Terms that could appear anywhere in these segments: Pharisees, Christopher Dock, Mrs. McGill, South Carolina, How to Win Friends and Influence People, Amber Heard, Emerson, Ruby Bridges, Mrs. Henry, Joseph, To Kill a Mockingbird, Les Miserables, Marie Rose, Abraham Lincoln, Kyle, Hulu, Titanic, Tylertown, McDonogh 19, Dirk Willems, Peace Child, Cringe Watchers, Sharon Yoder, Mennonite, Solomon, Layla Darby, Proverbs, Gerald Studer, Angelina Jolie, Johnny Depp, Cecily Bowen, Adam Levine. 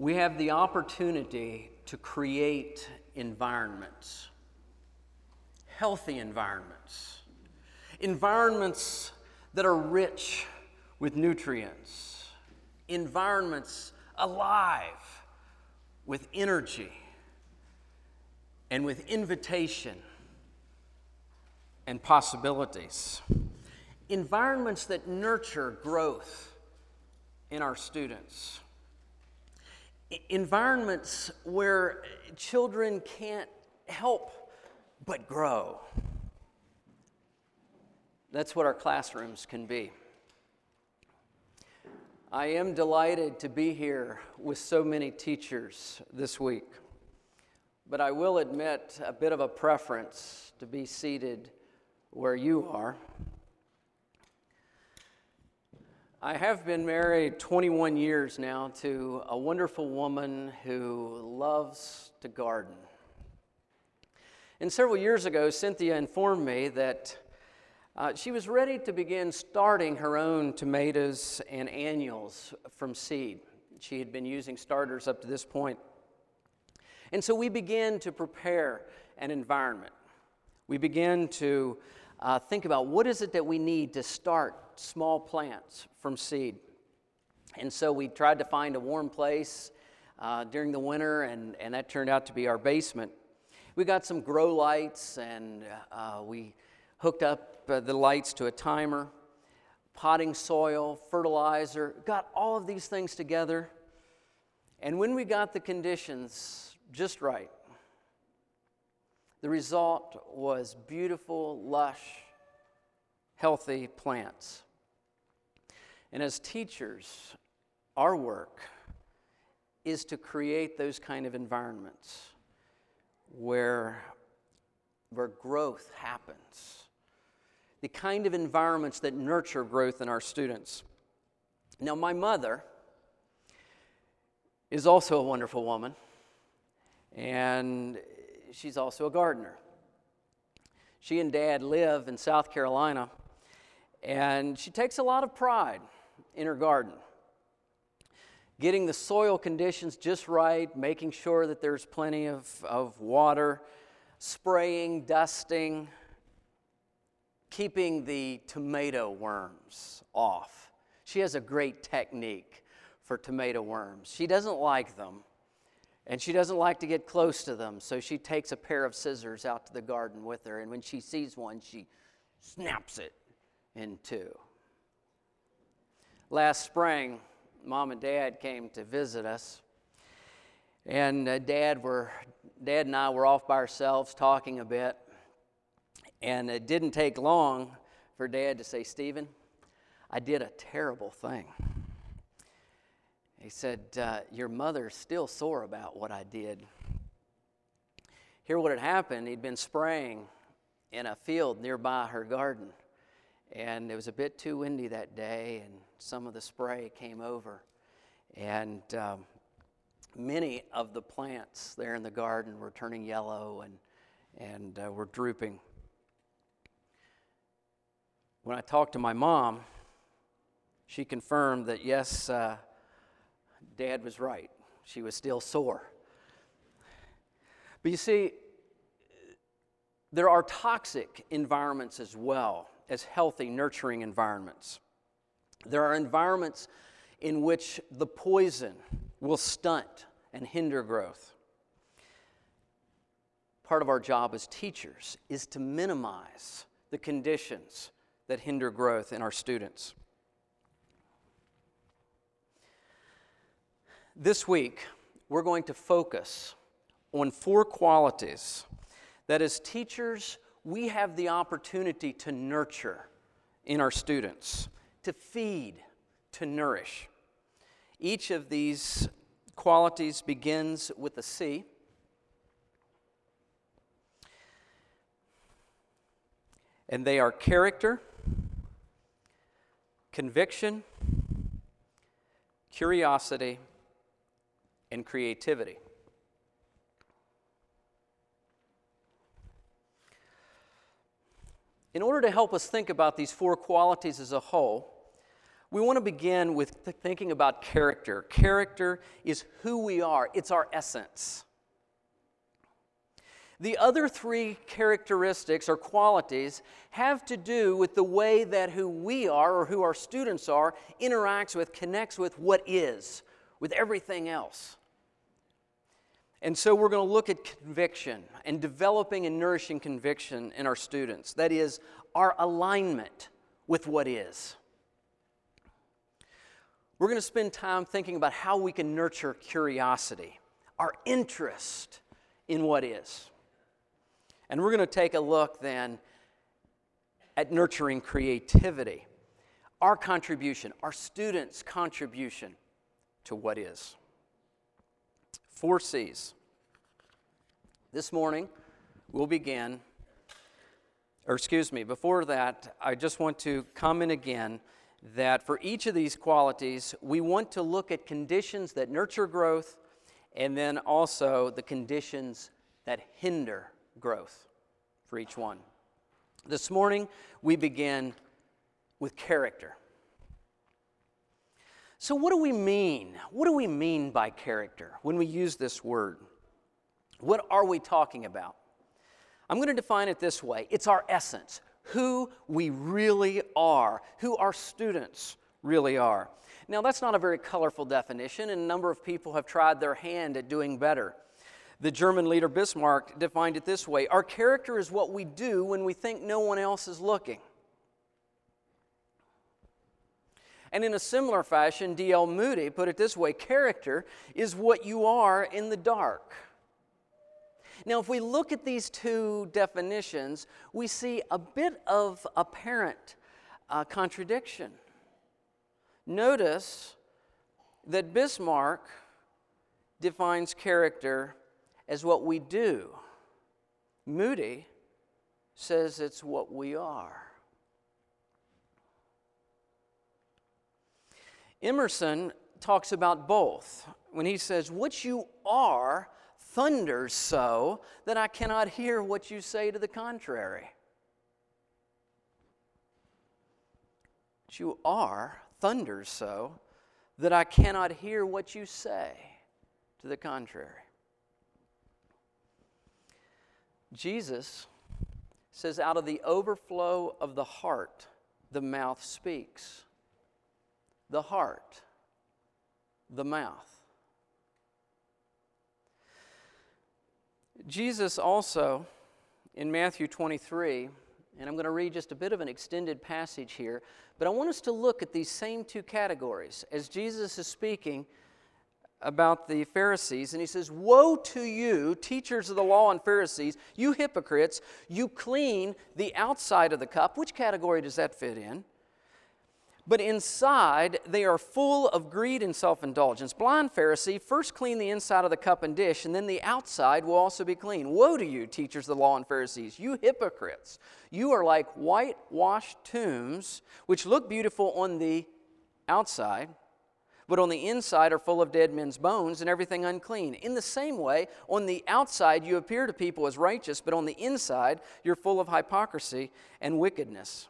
We have the opportunity to create environments, healthy environments, environments that are rich with nutrients, environments alive with energy and with invitation and possibilities, environments that nurture growth in our students. Environments where children can't help but grow. That's what our classrooms can be. I am delighted to be here with so many teachers this week, but I will admit a bit of a preference to be seated where you are. I have been married 21 years now to a wonderful woman who loves to garden. And several years ago, Cynthia informed me that she was ready to begin starting her own tomatoes and annuals from seed. She had been using starters up to this point. And so we began to prepare an environment. We began to think about what is it that we need to start small plants from seed. And so we tried to find a warm place during the winter, and that turned out to be our basement. We got some grow lights, and we hooked up the lights to a timer, potting soil, fertilizer, got all of these things together. And when we got the conditions just right, the result was beautiful, lush, healthy plants. And as teachers, our work is to create those kind of environments where growth happens, the kind of environments that nurture growth in our students. Now, my mother is also a wonderful woman, and she's also a gardener. She and Dad live in South Carolina, and she takes a lot of pride in her garden, getting the soil conditions just right, making sure that there's plenty of water, spraying, dusting, keeping the tomato worms off. She has a great technique for tomato worms. She doesn't like them, and she doesn't like to get close to them, so she takes a pair of scissors out to the garden with her, and when she sees one, she snaps it in two. Last spring, Mom and Dad came to visit us, and Dad and I were off by ourselves talking a bit, and it didn't take long for Dad to say, "Stephen, I did a terrible thing." He said, "Your mother's still sore about what I did." Here what had happened, he'd been spraying in a field nearby her garden, and it was a bit too windy that day, and some of the spray came over, and many of the plants there in the garden were turning yellow and were drooping. When I talked to my mom, she confirmed that yes, Dad was right. She was still sore. But you see, there are toxic environments as well as healthy, nurturing environments. There are environments in which the poison will stunt and hinder growth. Part of our job as teachers is to minimize the conditions that hinder growth in our students. This week, we're going to focus on four qualities that as teachers, we have the opportunity to nurture in our students, to feed, to nourish. Each of these qualities begins with a C. And they are character, conviction, curiosity, and creativity. In order to help us think about these four qualities as a whole, We want to begin with thinking about character. Character is who we are. It's our essence. The other three characteristics or qualities have to do with the way that who we are or who our students are interacts with, connects with what is, with everything else. And so we're going to look at conviction and developing and nourishing conviction in our students. That is, our alignment with what is. We're going to spend time thinking about how we can nurture curiosity, our interest in what is. And we're going to take a look then at nurturing creativity, our contribution, our students' contribution to what is. 4 C's. This morning we'll begin, before that, I just want to comment again that for each of these qualities, we want to look at conditions that nurture growth and then also the conditions that hinder growth for each one. This morning, we begin with character. So what do we mean? What do we mean by character when we use this word? What are we talking about? I'm going to define it this way. It's our essence, who we really are, who our students really are. Now, that's not a very colorful definition, and a number of people have tried their hand at doing better. The German leader Bismarck defined it this way: our character is what we do when we think no one else is looking. And in a similar fashion, D.L. Moody put it this way: character is what you are in the dark. Now, if we look at these two definitions, we see a bit of apparent contradiction. Notice that Bismarck defines character as what we do. Moody says it's what we are. Emerson talks about both when he says, "What you are thunders so that I cannot hear what you say to the contrary." What you are thunders so that I cannot hear what you say to the contrary. Jesus says, out of the overflow of the heart, the mouth speaks. The heart, the mouth. Jesus also, in Matthew 23, and I'm going to read just a bit of an extended passage here, but I want us to look at these same two categories as Jesus is speaking about the Pharisees, and he says, "Woe to you, teachers of the law and Pharisees, you hypocrites! You clean the outside of the cup." Which category does that fit in? "But inside, they are full of greed and self-indulgence. Blind Pharisee, first clean the inside of the cup and dish, and then the outside will also be clean. Woe to you, teachers of the law and Pharisees, you hypocrites! You are like whitewashed tombs, which look beautiful on the outside, but on the inside are full of dead men's bones and everything unclean. In the same way, on the outside you appear to people as righteous, but on the inside you're full of hypocrisy and wickedness."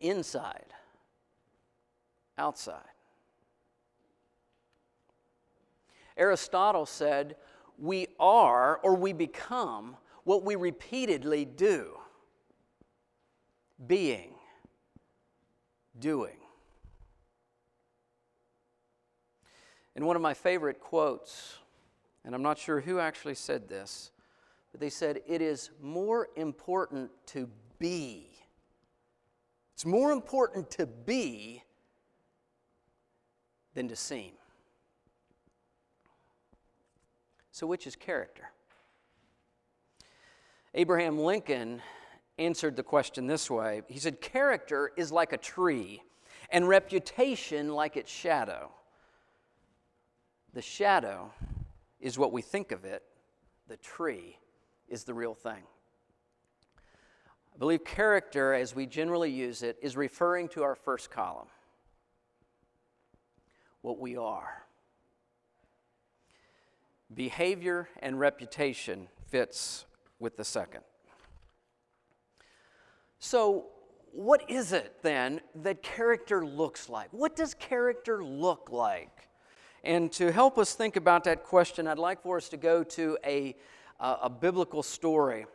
Inside. Outside. Aristotle said, we are or we become what we repeatedly do. Being, doing. And one of my favorite quotes, and I'm not sure who actually said this, but they said, it is more important to be. It's more important to be than to seem. So which is character? Abraham Lincoln answered the question this way. He said, "Character is like a tree, and reputation like its shadow. The shadow is what we think of it. The tree is the real thing." I believe character, as we generally use it, is referring to our first column. What we are. Behavior and reputation fits with the second. So what is it then that character looks like? What does character look like? And to help us think about that question, I'd like for us to go to a biblical story.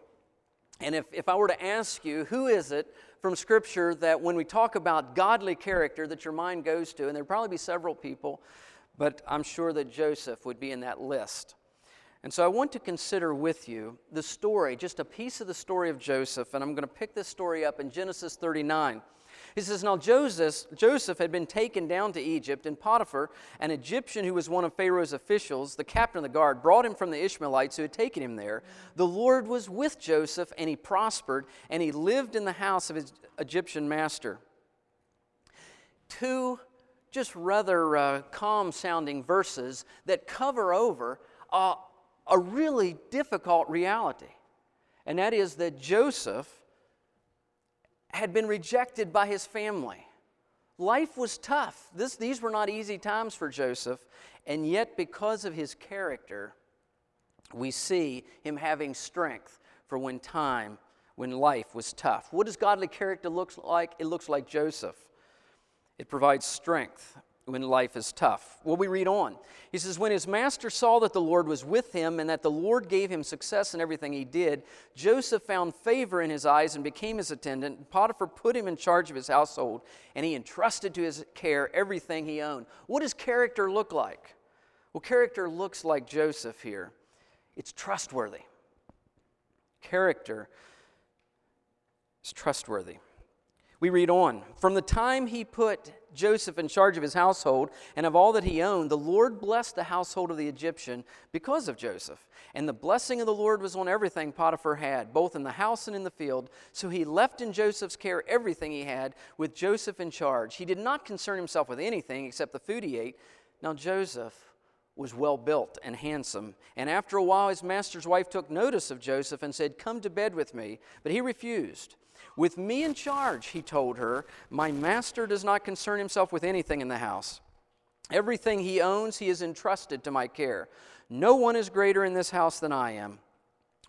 And if I were to ask you, who is it from Scripture that when we talk about godly character that your mind goes to, and there'd probably be several people, but I'm sure that Joseph would be in that list. And so I want to consider with you the story, just a piece of the story of Joseph, and I'm going to pick this story up in Genesis 39. He says, now Joseph had been taken down to Egypt, and Potiphar, an Egyptian who was one of Pharaoh's officials, the captain of the guard, brought him from the Ishmaelites who had taken him there. The Lord was with Joseph, and he prospered, and he lived in the house of his Egyptian master. Two just rather calm-sounding verses that cover over a really difficult reality, and that is that Joseph had been rejected by his family. Life was tough. These were not easy times for Joseph, and yet because of his character, we see him having strength for when life was tough. What does godly character look like? It looks like Joseph. It provides strength when life is tough. Well, we read on. He says, when his master saw that the Lord was with him and that the Lord gave him success in everything he did, Joseph found favor in his eyes and became his attendant. Potiphar put him in charge of his household, and he entrusted to his care everything he owned. What does character look like? Well, character looks like Joseph here. It's trustworthy. Character is trustworthy. We read on. From the time he put Joseph in charge of his household and of all that he owned, the Lord blessed the household of the Egyptian because of Joseph. And the blessing of the Lord was on everything Potiphar had, both in the house and in the field. So he left in Joseph's care everything he had, with Joseph in charge. He did not concern himself with anything except the food he ate. Now Joseph was well built and handsome. And after a while, his master's wife took notice of Joseph and said, come to bed with me. But he refused. With me in charge, he told her, my master does not concern himself with anything in the house. Everything he owns, he has entrusted to my care. No one is greater in this house than I am.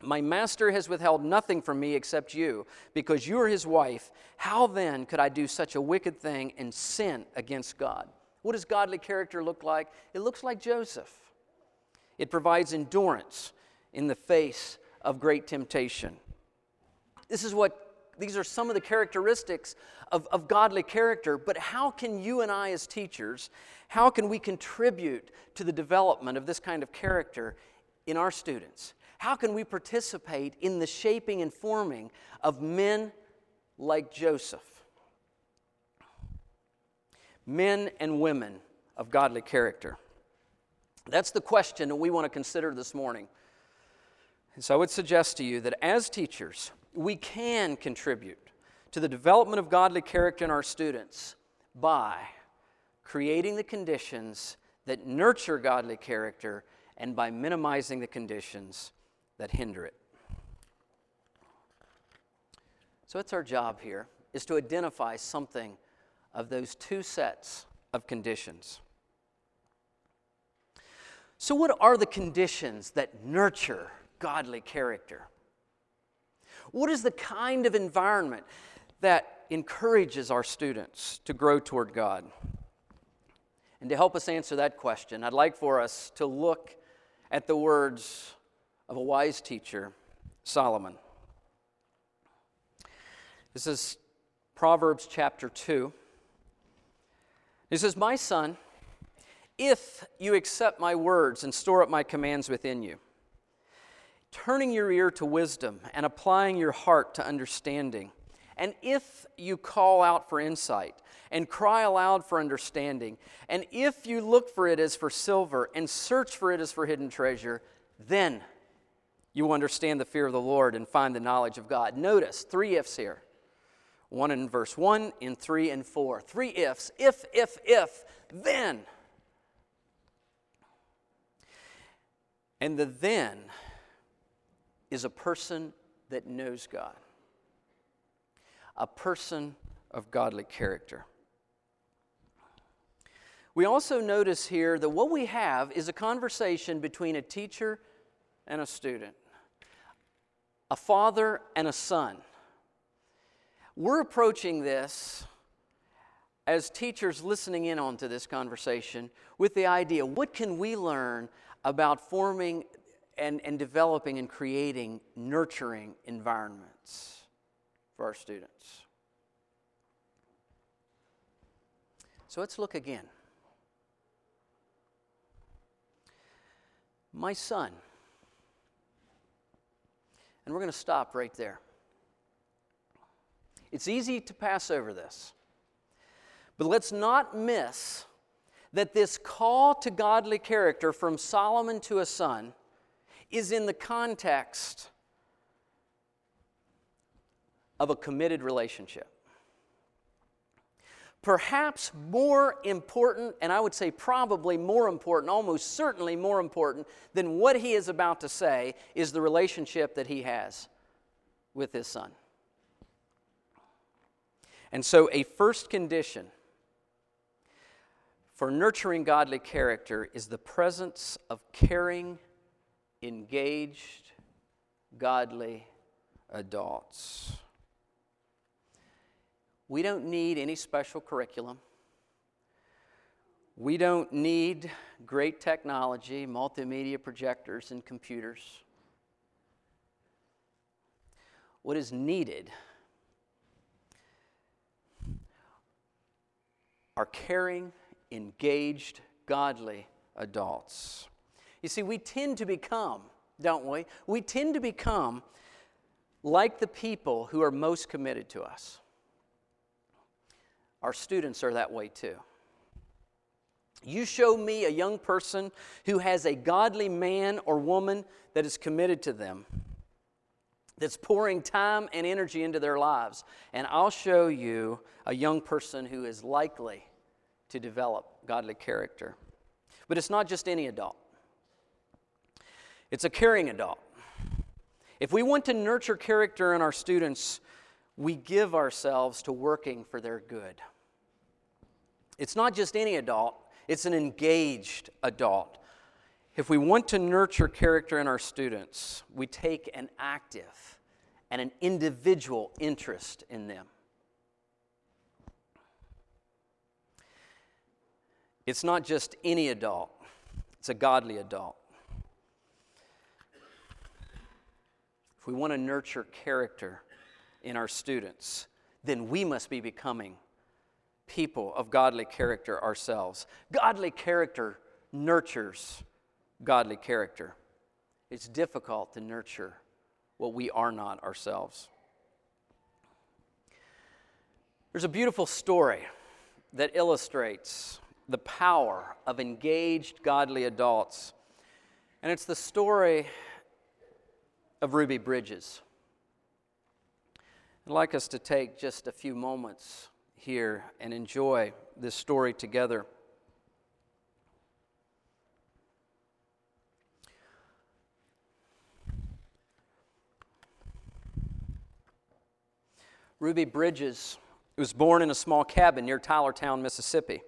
My master has withheld nothing from me except you, because you are his wife. How then could I do such a wicked thing and sin against God? What does godly character look like? It looks like Joseph. It provides endurance in the face of great temptation. These are some of the characteristics of godly character, but how can you and I as teachers, how can we contribute to the development of this kind of character in our students? How can we participate in the shaping and forming of men like Joseph? Men and women of godly character. That's the question that we want to consider this morning. And so I would suggest to you that as teachers, we can contribute to the development of godly character in our students by creating the conditions that nurture godly character and by minimizing the conditions that hinder it. So it's our job here is to identify something of those two sets of conditions. So what are the conditions that nurture godly character? What is the kind of environment that encourages our students to grow toward God? And to help us answer that question, I'd like for us to look at the words of a wise teacher, Solomon. This is Proverbs chapter 2. He says, my son, if you accept my words and store up my commands within you, turning your ear to wisdom and applying your heart to understanding, and if you call out for insight and cry aloud for understanding, and if you look for it as for silver and search for it as for hidden treasure, then you will understand the fear of the Lord and find the knowledge of God. Notice three ifs here. One in verse 1, in 3 and 4. Three ifs. If, then. And the then is a person that knows God, a person of godly character. We also notice here that what we have is a conversation between a teacher and a student, a father and a son. We're approaching this as teachers listening in onto this conversation with the idea, what can we learn about forming and developing and creating nurturing environments for our students? So let's look again. My son. And we're going to stop right there. It's easy to pass over this. But let's not miss that this call to godly character from Solomon to a son is in the context of a committed relationship. Perhaps more important, and I would say probably more important, almost certainly more important than what he is about to say, is the relationship that he has with his son. And so a first condition for nurturing godly character is the presence of caring, engaged, godly adults. We don't need any special curriculum. We don't need great technology, multimedia projectors, and computers. What is needed are caring, engaged, godly adults. You see, we tend to become, don't we? We tend to become like the people who are most committed to us. Our students are that way too. You show me a young person who has a godly man or woman that is committed to them, that's pouring time and energy into their lives, and I'll show you a young person who is likely to develop godly character. But it's not just any adult. It's a caring adult. If we want to nurture character in our students, we give ourselves to working for their good. It's not just any adult, it's an engaged adult. If we want to nurture character in our students, we take an active and an individual interest in them. It's not just any adult, it's a godly adult. If we want to nurture character in our students, then we must be becoming people of godly character ourselves. Godly character nurtures godly character. It's difficult to nurture what we are not ourselves. There's a beautiful story that illustrates the power of engaged godly adults, and it's the story of Ruby Bridges. I'd like us to take just a few moments here and enjoy this story together. Ruby Bridges was born in a small cabin near Tylertown, Mississippi.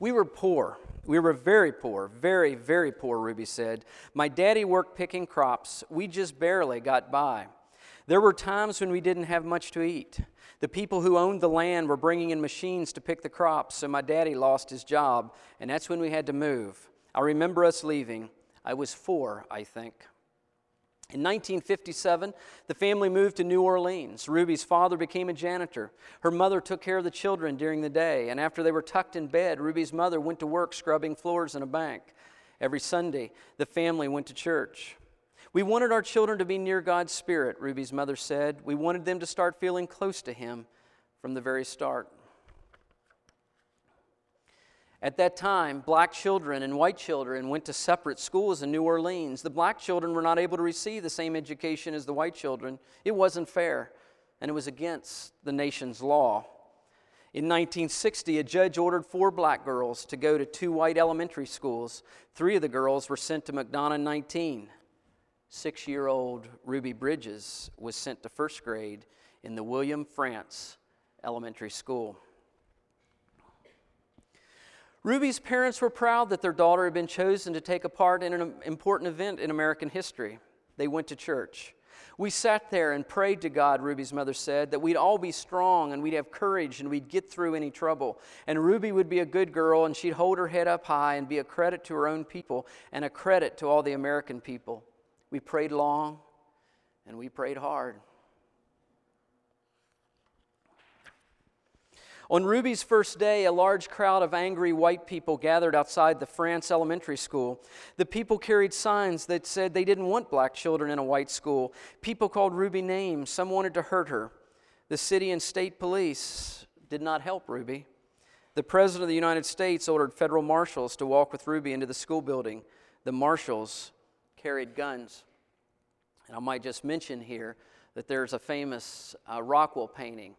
We were poor. We were very poor, very, very poor, Ruby said. My daddy worked picking crops. We just barely got by. There were times when we didn't have much to eat. The people who owned the land were bringing in machines to pick the crops, so my daddy lost his job, and that's when we had to move. I remember us leaving. I was 4, I think. In 1957, the family moved to New Orleans. Ruby's father became a janitor. Her mother took care of the children during the day, and after they were tucked in bed, Ruby's mother went to work scrubbing floors in a bank. Every Sunday, the family went to church. We wanted our children to be near God's Spirit, Ruby's mother said. We wanted them to start feeling close to Him from the very start. At that time, black children and white children went to separate schools in New Orleans. The black children were not able to receive the same education as the white children. It wasn't fair, and it was against the nation's law. In 1960, a judge ordered 4 black girls to go to 2 white elementary schools. 3 of the girls were sent to McDonogh 19. 6-year-old Ruby Bridges was sent to first grade in the William France Elementary School. Ruby's parents were proud that their daughter had been chosen to take a part in an important event in American history. They went to church. We sat there and prayed to God, Ruby's mother said, that we'd all be strong and we'd have courage and we'd get through any trouble. And Ruby would be a good girl and she'd hold her head up high and be a credit to her own people and a credit to all the American people. We prayed long and we prayed hard. On Ruby's first day, a large crowd of angry white people gathered outside the France Elementary School. The people carried signs that said they didn't want black children in a white school. People called Ruby names. Some wanted to hurt her. The city and state police did not help Ruby. The President of the United States ordered federal marshals to walk with Ruby into the school building. The marshals carried guns. And I might just mention here that there's a famous Rockwell painting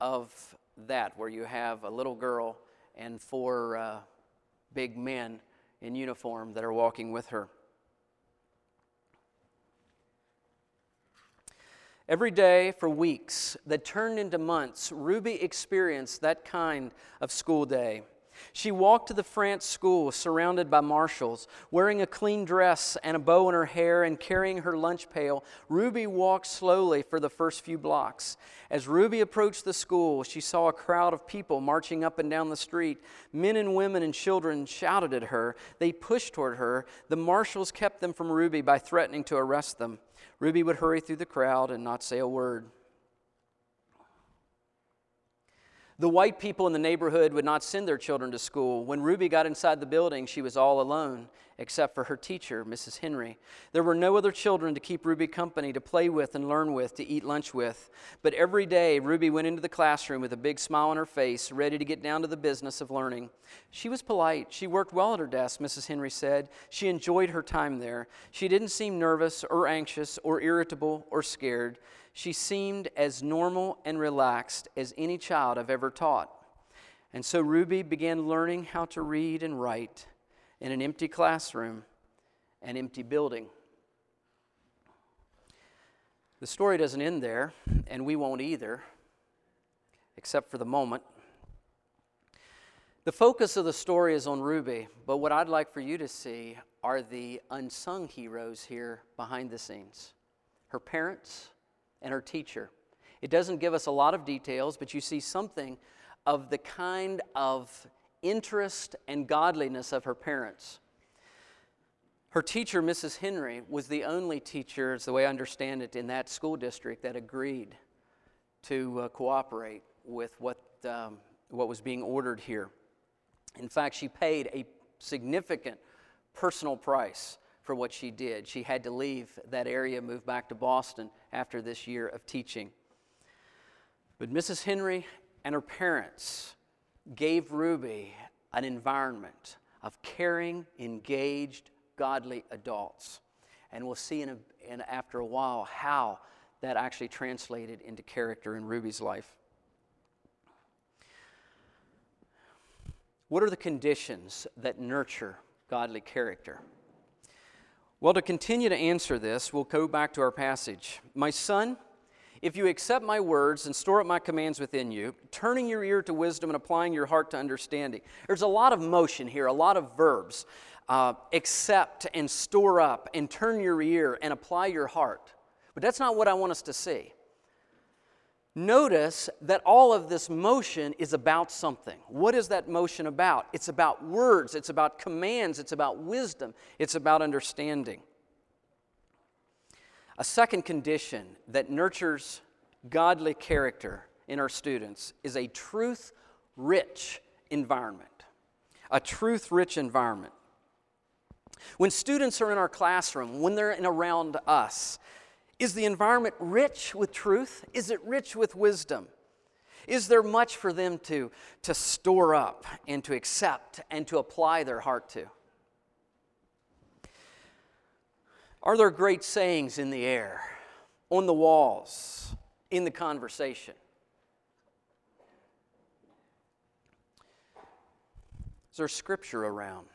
of that, where you have a little girl and four big men in uniform that are walking with her. Every day for weeks that turned into months, Ruby experienced that kind of school day. She walked to the France school surrounded by marshals, wearing a clean dress and a bow in her hair and carrying her lunch pail. Ruby walked slowly for the first few blocks. As Ruby approached the school, she saw a crowd of people marching up and down the street. Men and women and children shouted at her. They pushed toward her. The marshals kept them from Ruby by threatening to arrest them. Ruby would hurry through the crowd and not say a word. The white people in the neighborhood would not send their children to school. When Ruby got inside the building, she was all alone, except for her teacher, Mrs. Henry. There were no other children to keep Ruby company, to play with and learn with, to eat lunch with. But every day, Ruby went into the classroom with a big smile on her face, ready to get down to the business of learning. She was polite. She worked well at her desk, Mrs. Henry said. She enjoyed her time there. She didn't seem nervous or anxious or irritable or scared. She seemed as normal and relaxed as any child I've ever taught. And so Ruby began learning how to read and write in an empty classroom, an empty building. The story doesn't end there, and we won't either, except for the moment. The focus of the story is on Ruby, but what I'd like for you to see are the unsung heroes here behind the scenes. Her parents and her teacher. It doesn't give us a lot of details, but you see something of the kind of interest and godliness of her parents. Her teacher, Mrs. Henry, was the only teacher, as the way I understand it, in that school district that agreed to cooperate with what was being ordered here. In fact, she paid a significant personal price for what she did. She had to leave that area, move back to Boston after this year of teaching. But Mrs. Henry and her parents gave Ruby an environment of caring, engaged, godly adults. And we'll see after a while how that actually translated into character in Ruby's life. What are the conditions that nurture godly character? Well, to continue to answer this, we'll go back to our passage. My son, if you accept my words and store up my commands within you, turning your ear to wisdom and applying your heart to understanding. There's a lot of motion here, a lot of verbs. Accept and store up and turn your ear and apply your heart. But that's not what I want us to see. Notice that all of this motion is about something. What is that motion about? It's about words, it's about commands, it's about wisdom, it's about understanding. A second condition that nurtures godly character in our students is a truth-rich environment. A truth-rich environment. When students are in our classroom, when they're around us, is the environment rich with truth? Is it rich with wisdom? Is there much for them to store up and to accept and to apply their heart to? Are there great sayings in the air, on the walls, in the conversation? Is there scripture around?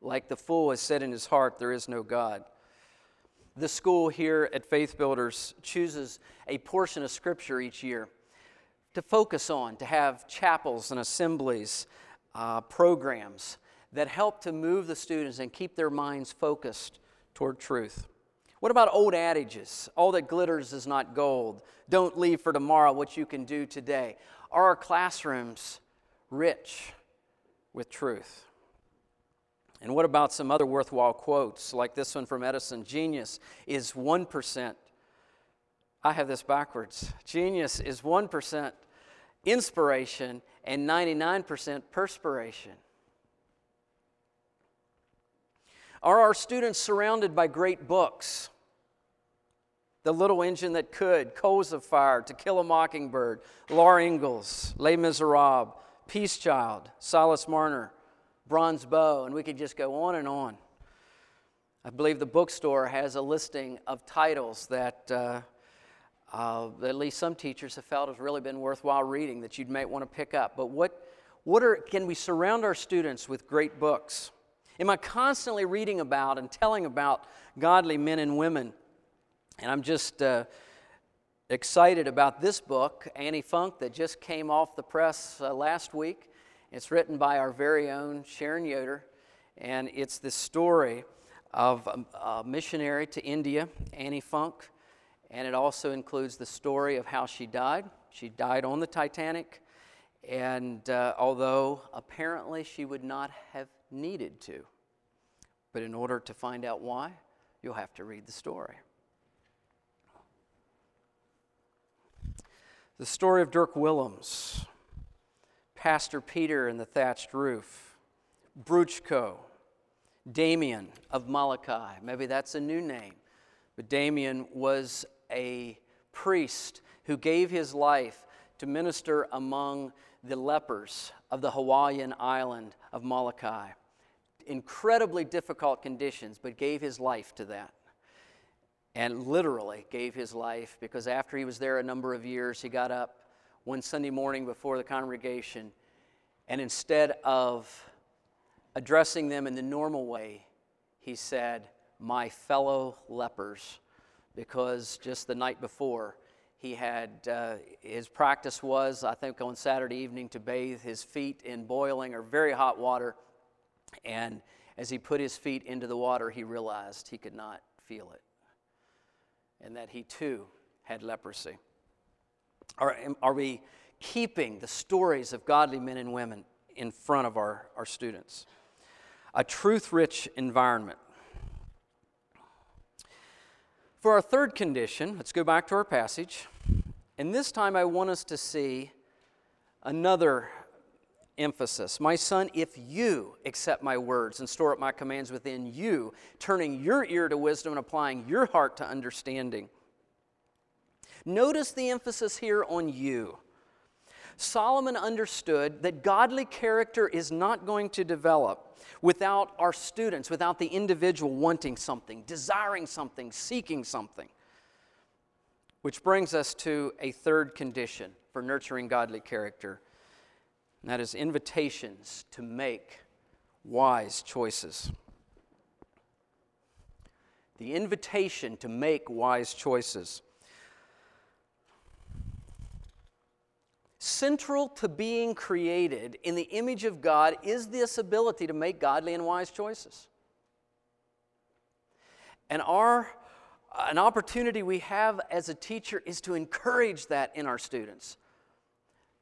Like the fool has said in his heart, there is no God. The school here at Faith Builders chooses a portion of Scripture each year to focus on, to have chapels and assemblies, programs that help to move the students and keep their minds focused toward truth. What about old adages? All that glitters is not gold. Don't leave for tomorrow what you can do today. Are our classrooms rich with truth? And what about some other worthwhile quotes, like this one from Edison? Genius is 1%. I have this backwards. Genius is 1% inspiration and 99% perspiration. Are our students surrounded by great books? The Little Engine That Could, Coals of Fire, To Kill a Mockingbird, Laura Ingalls, Les Miserables, Peace Child, Silas Marner, Bronze Bow, and we could just go on and on. I believe the bookstore has a listing of titles that at least some teachers have felt has really been worthwhile reading that you might want to pick up. But can we surround our students with great books? Am I constantly reading about and telling about godly men and women? And I'm just excited about this book, Annie Funk, that just came off the press last week. It's written by our very own Sharon Yoder, and it's the story of a missionary to India, Annie Funk, and it also includes the story of how she died. She died on the Titanic, and although apparently she would not have needed to, but in order to find out why, you'll have to read the story. The story of Dirk Willems, Pastor Peter and the Thatched Roof, Bruchko, Damien of Malachi. Maybe that's a new name, but Damien was a priest who gave his life to minister among the lepers of the Hawaiian island of Malachi. Incredibly difficult conditions, but gave his life to that. And literally gave his life, because after he was there a number of years, he got up one Sunday morning before the congregation, and instead of addressing them in the normal way, he said, "My fellow lepers," because just the night before, he had, his practice was, I think on Saturday evening, to bathe his feet in boiling or very hot water. And as he put his feet into the water, he realized he could not feel it, and that he too had leprosy. Are we keeping the stories of godly men and women in front of our students? A truth-rich environment. For our third condition, let's go back to our passage. And this time I want us to see another emphasis. My son, if you accept my words and store up my commands within you, turning your ear to wisdom and applying your heart to understanding. Notice the emphasis here on you. Solomon understood that godly character is not going to develop without our students, without the individual wanting something, desiring something, seeking something. Which brings us to a third condition for nurturing godly character. And that is invitations to make wise choices. The invitation to make wise choices. Central to being created in the image of God is this ability to make godly and wise choices. And an opportunity we have as a teacher is to encourage that in our students.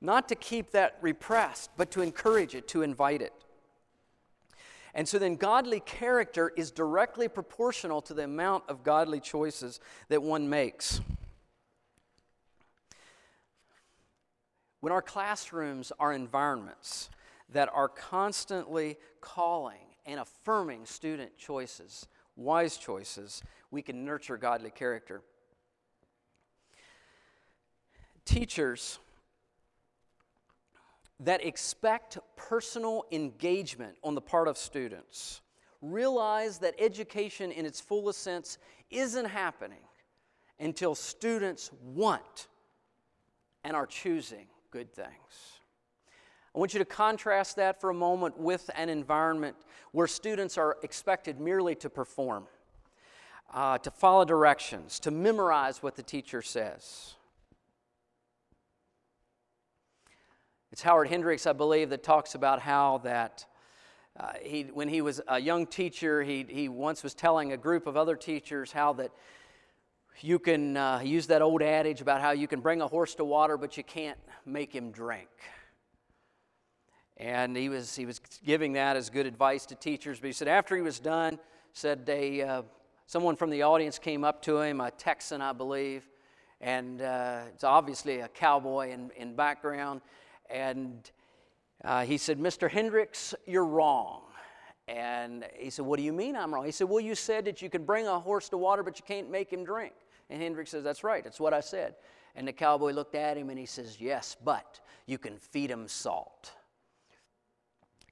Not to keep that repressed, but to encourage it, to invite it. And so then godly character is directly proportional to the amount of godly choices that one makes. When our classrooms are environments that are constantly calling and affirming student choices, wise choices, we can nurture godly character. Teachers that expect personal engagement on the part of students realize that education in its fullest sense isn't happening until students want and are choosing good things. I want you to contrast that for a moment with an environment where students are expected merely to perform, to follow directions, to memorize what the teacher says. It's Howard Hendricks, I believe, that talks about how that When he was a young teacher, he once was telling a group of other teachers how that you can use that old adage about how you can bring a horse to water, but you can't make him drink. And he was giving that as good advice to teachers. But he said after he was done, said someone from the audience came up to him, a Texan, I believe, and it's obviously a cowboy in background, and he said, "Mr. Hendricks, you're wrong." And he said, "What do you mean I'm wrong?" He said, "Well, you said that you could bring a horse to water, but you can't make him drink." And Hendricks says, "That's right, that's what I said." And the cowboy looked at him and he says, "Yes, but you can feed him salt."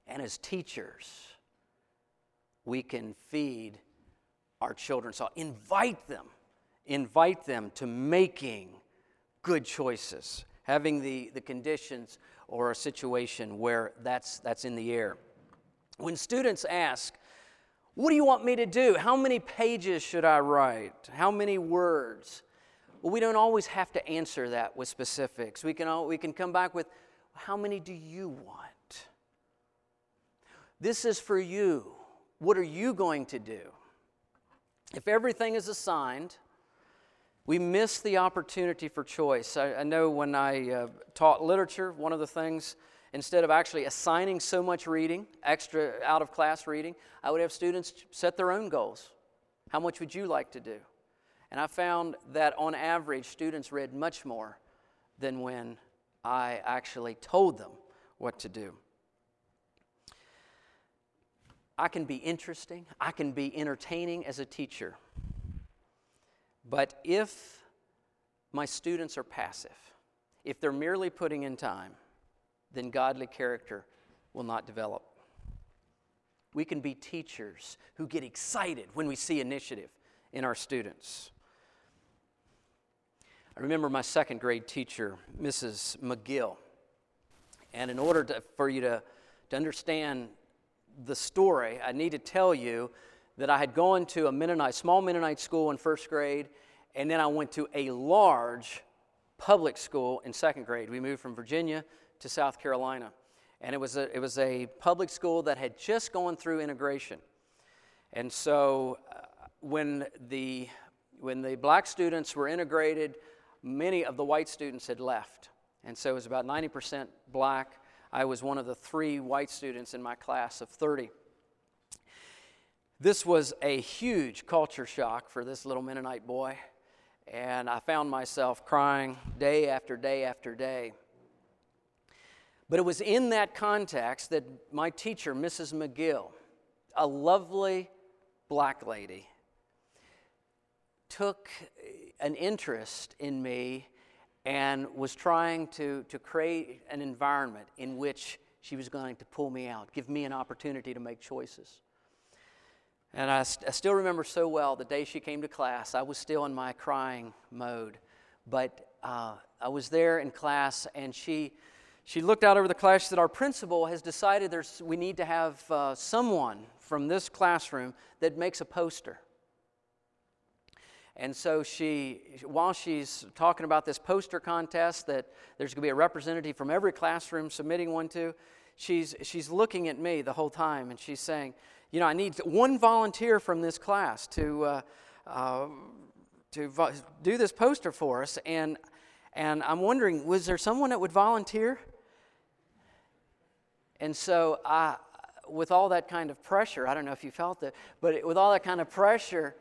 And as teachers, we can feed our children salt. Invite them to making good choices, having the conditions or a situation where that's in the air. When students ask, "What do you want me to do? How many pages should I write? How many words?" Well, we don't always have to answer that with specifics. We can come back with, "How many do you want? This is for you. What are you going to do?" If everything is assigned, we miss the opportunity for choice. I know when I taught literature, one of the things, instead of actually assigning so much reading, extra out-of-class reading, I would have students set their own goals. How much would you like to do? And I found that on average, students read much more than when I actually told them what to do. I can be interesting, I can be entertaining as a teacher. But if my students are passive, if they're merely putting in time, then godly character will not develop. We can be teachers who get excited when we see initiative in our students. I remember my second grade teacher, Mrs. McGill. And in order for you to understand the story, I need to tell you that I had gone to a small Mennonite school in first grade, and then I went to a large public school in second grade. We moved from Virginia to South Carolina, and it was a public school that had just gone through integration. And so when the black students were integrated, many of the white students had left, and so it was about 90% black. I was one of the 3 white students in my class of 30. This was a huge culture shock for this little Mennonite boy, and I found myself crying day after day after day. But it was in that context that my teacher, Mrs. McGill, a lovely black lady, took an interest in me and was trying to create an environment in which she was going to pull me out, give me an opportunity to make choices. And I still remember so well the day she came to class. I was still in my crying mode, but I was there in class, and she looked out over the class. She said, "Our principal has decided we need to have someone from this classroom that makes a poster." And so while she's talking about this poster contest that there's going to be a representative from every classroom submitting one to, she's looking at me the whole time, and she's saying, "You know, I need one volunteer from this class to do this poster for us." And I'm wondering, was there someone that would volunteer? And so with all that kind of pressure, I don't know if you felt it, but with all that kind of pressure,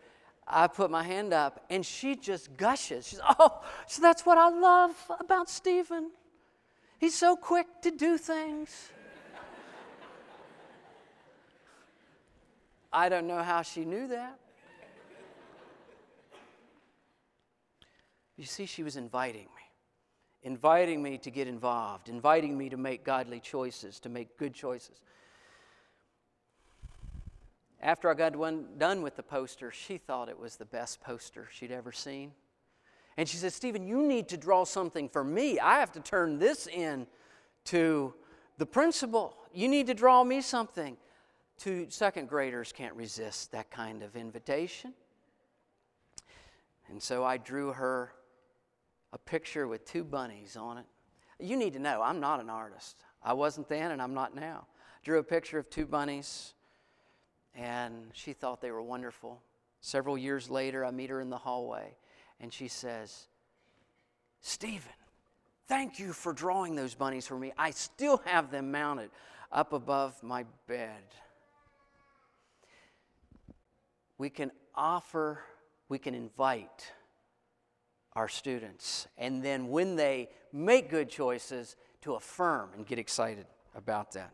I put my hand up, and she just gushes. She's, "Oh, so that's what I love about Stephen. He's so quick to do things." I don't know how she knew that. You see, she was inviting me to get involved, inviting me to make godly choices, to make good choices. After I got done with the poster, she thought it was the best poster she'd ever seen. And she said, "Stephen, you need to draw something for me. I have to turn this in to the principal. You need to draw me something." 2 second graders can't resist that kind of invitation. And so I drew her a picture with 2 bunnies on it. You need to know, I'm not an artist. I wasn't then, and I'm not now. drew a picture of two bunnies, and she thought they were wonderful. Several years later, I meet her in the hallway, and she says, "Stephen, thank you for drawing those bunnies for me. I still have them mounted up above my bed." We can invite our students, and then when they make good choices, to affirm and get excited about that.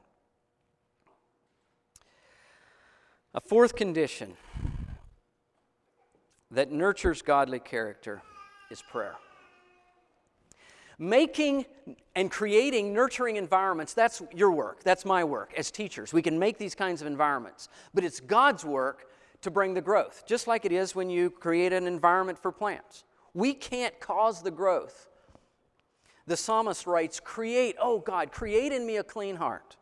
A fourth condition that nurtures godly character is prayer. Making and creating nurturing environments, that's your work, that's my work as teachers. We can make these kinds of environments, but it's God's work to bring the growth, just like it is when you create an environment for plants. We can't cause the growth. The psalmist writes, "Create in me a clean heart."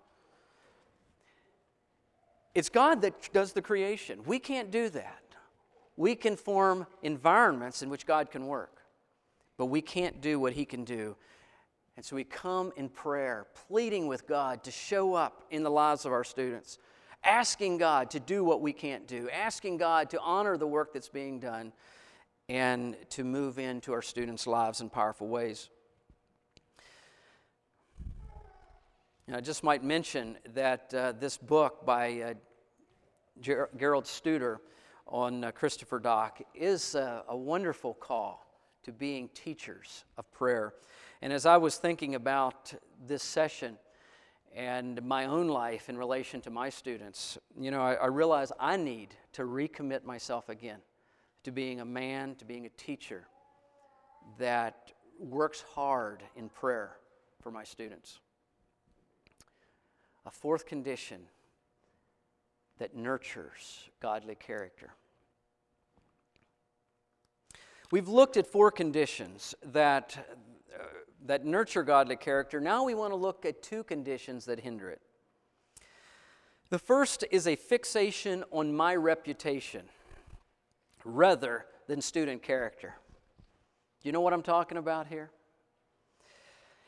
It's God that does the creation. We can't do that. We can form environments in which God can work, but we can't do what He can do. And so we come in prayer, pleading with God to show up in the lives of our students, asking God to do what we can't do, asking God to honor the work that's being done, and to move into our students' lives in powerful ways. And I just might mention that this book by Gerald Studer on Christopher Dock is a wonderful call to being teachers of prayer. And as I was thinking about this session and my own life in relation to my students, I realize I need to recommit myself again to being a man, to being a teacher that works hard in prayer for my students. A fourth condition that nurtures godly character. We've looked at four conditions that nurture godly character. Now we want to look at two conditions that hinder it. The first is a fixation on my reputation rather than student character. You know what I'm talking about here?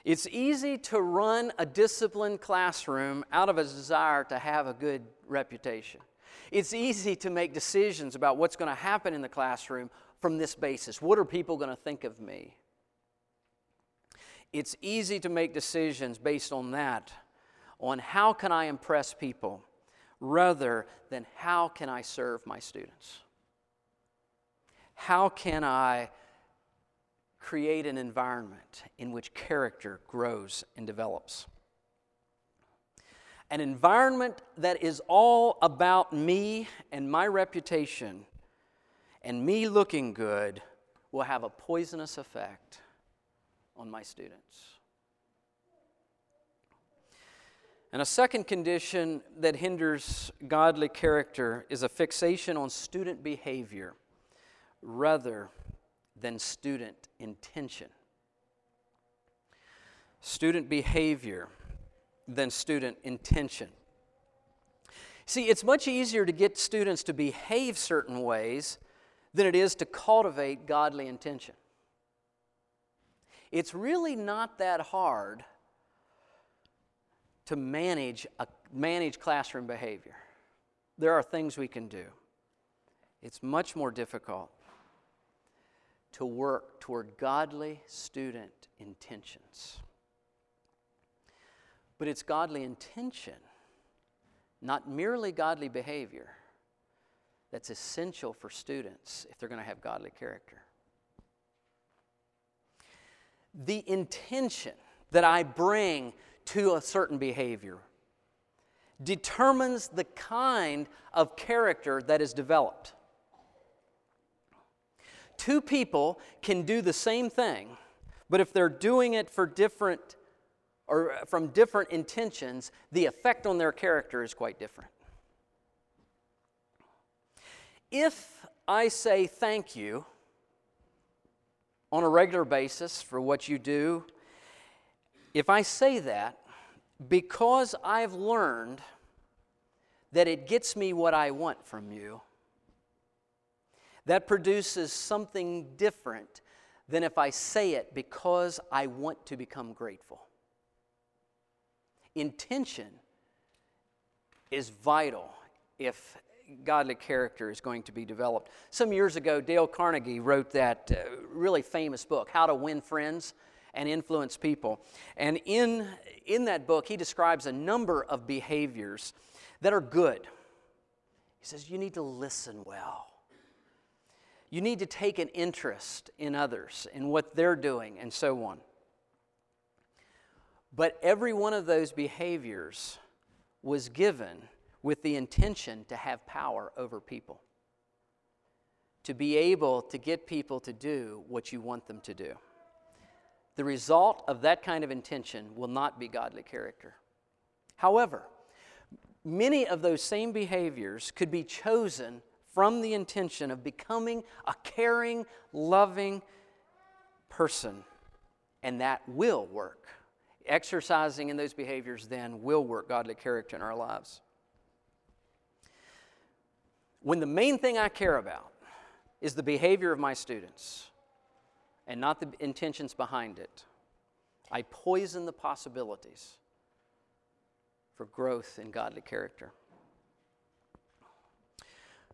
It's easy to run a disciplined classroom out of a desire to have a good reputation. It's easy to make decisions about what's going to happen in the classroom from this basis. What are people going to think of me? It's easy to make decisions based on that, on how can I impress people, rather than how can I serve my students? How can I create an environment in which character grows and develops? An environment that is all about me and my reputation and me looking good will have a poisonous effect on my students. And a second condition that hinders godly character is a fixation on student behavior rather than student intention. Student behavior than student intention. See, it's much easier to get students to behave certain ways than it is to cultivate godly intention. It's really not that hard to manage classroom behavior. There are things we can do. It's much more difficult to work toward godly student intentions. But it's godly intention, not merely godly behavior, that's essential for students if they're going to have godly character. The intention that I bring to a certain behavior determines the kind of character that is developed. Two people can do the same thing, but if they're doing it for different or from different intentions, the effect on their character is quite different. If I say thank you on a regular basis for what you do, if I say that because I've learned that it gets me what I want from you, that produces something different than if I say it because I want to become grateful. Intention is vital if godly character is going to be developed. Some years ago, Dale Carnegie wrote that really famous book, How to Win Friends and Influence People. And in that book, he describes a number of behaviors that are good. He says, you need to listen well. You need to take an interest in others and what they're doing and so on. But every one of those behaviors was given with the intention to have power over people, to be able to get people to do what you want them to do. The result of that kind of intention will not be godly character. However, many of those same behaviors could be chosen from the intention of becoming a caring, loving person, and that will work. Exercising in those behaviors then will work godly character in our lives. When the main thing I care about is the behavior of my students and not the intentions behind it, I poison the possibilities for growth in godly character.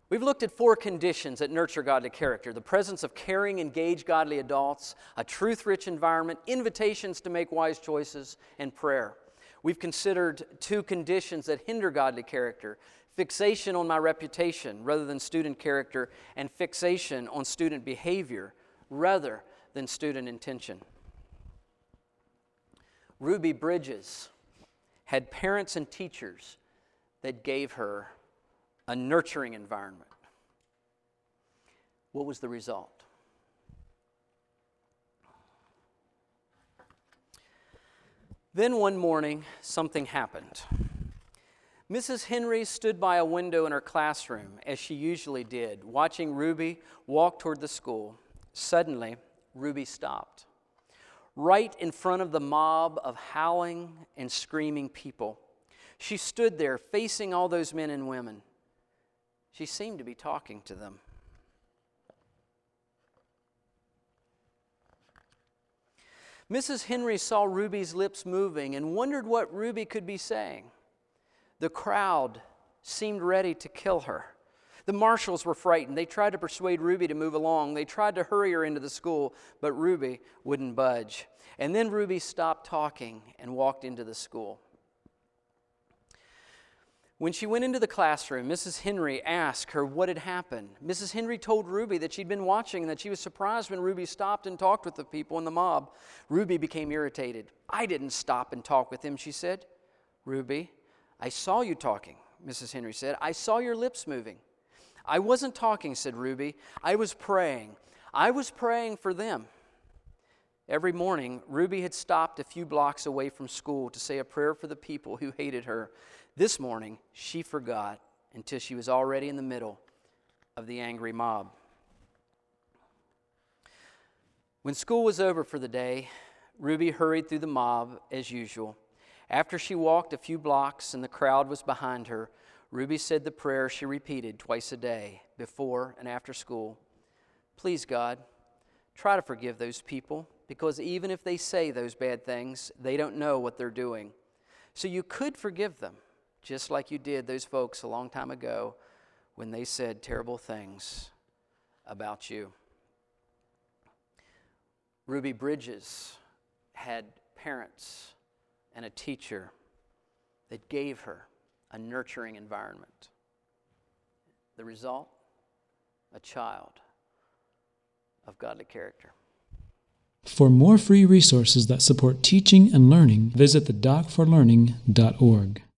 We've looked at four conditions that nurture godly character: the presence of caring, engaged godly adults, a truth-rich environment, invitations to make wise choices, and prayer. We've considered two conditions that hinder godly character: fixation on my reputation rather than student character, and fixation on student behavior rather than student intention. Ruby Bridges had parents and teachers that gave her a nurturing environment. What was the result? Then one morning, something happened. Mrs. Henry stood by a window in her classroom, as she usually did, watching Ruby walk toward the school. Suddenly, Ruby stopped, right in front of the mob of howling and screaming people. She stood there, facing all those men and women. She seemed to be talking to them. Mrs. Henry saw Ruby's lips moving and wondered what Ruby could be saying. The crowd seemed ready to kill her. The marshals were frightened. They tried to persuade Ruby to move along. They tried to hurry her into the school, but Ruby wouldn't budge. And then Ruby stopped talking and walked into the school. When she went into the classroom, Mrs. Henry asked her what had happened. Mrs. Henry told Ruby that she'd been watching and that she was surprised when Ruby stopped and talked with the people in the mob. Ruby became irritated. "I didn't stop and talk with him," she said. "Ruby, I saw you talking," Mrs. Henry said. "I saw your lips moving." "I wasn't talking," said Ruby. "I was praying. I was praying for them." Every morning, Ruby had stopped a few blocks away from school to say a prayer for the people who hated her. This morning, she forgot until she was already in the middle of the angry mob. When school was over for the day, Ruby hurried through the mob as usual. After she walked a few blocks and the crowd was behind her, Ruby said the prayer she repeated twice a day, before and after school. "Please, God, try to forgive those people, because even if they say those bad things, they don't know what they're doing. So you could forgive them, just like you did those folks a long time ago when they said terrible things about you." Ruby Bridges had parents and a teacher that gave her a nurturing environment. The result? A child of godly character. For more free resources that support teaching and learning, visit thedocforlearning.org.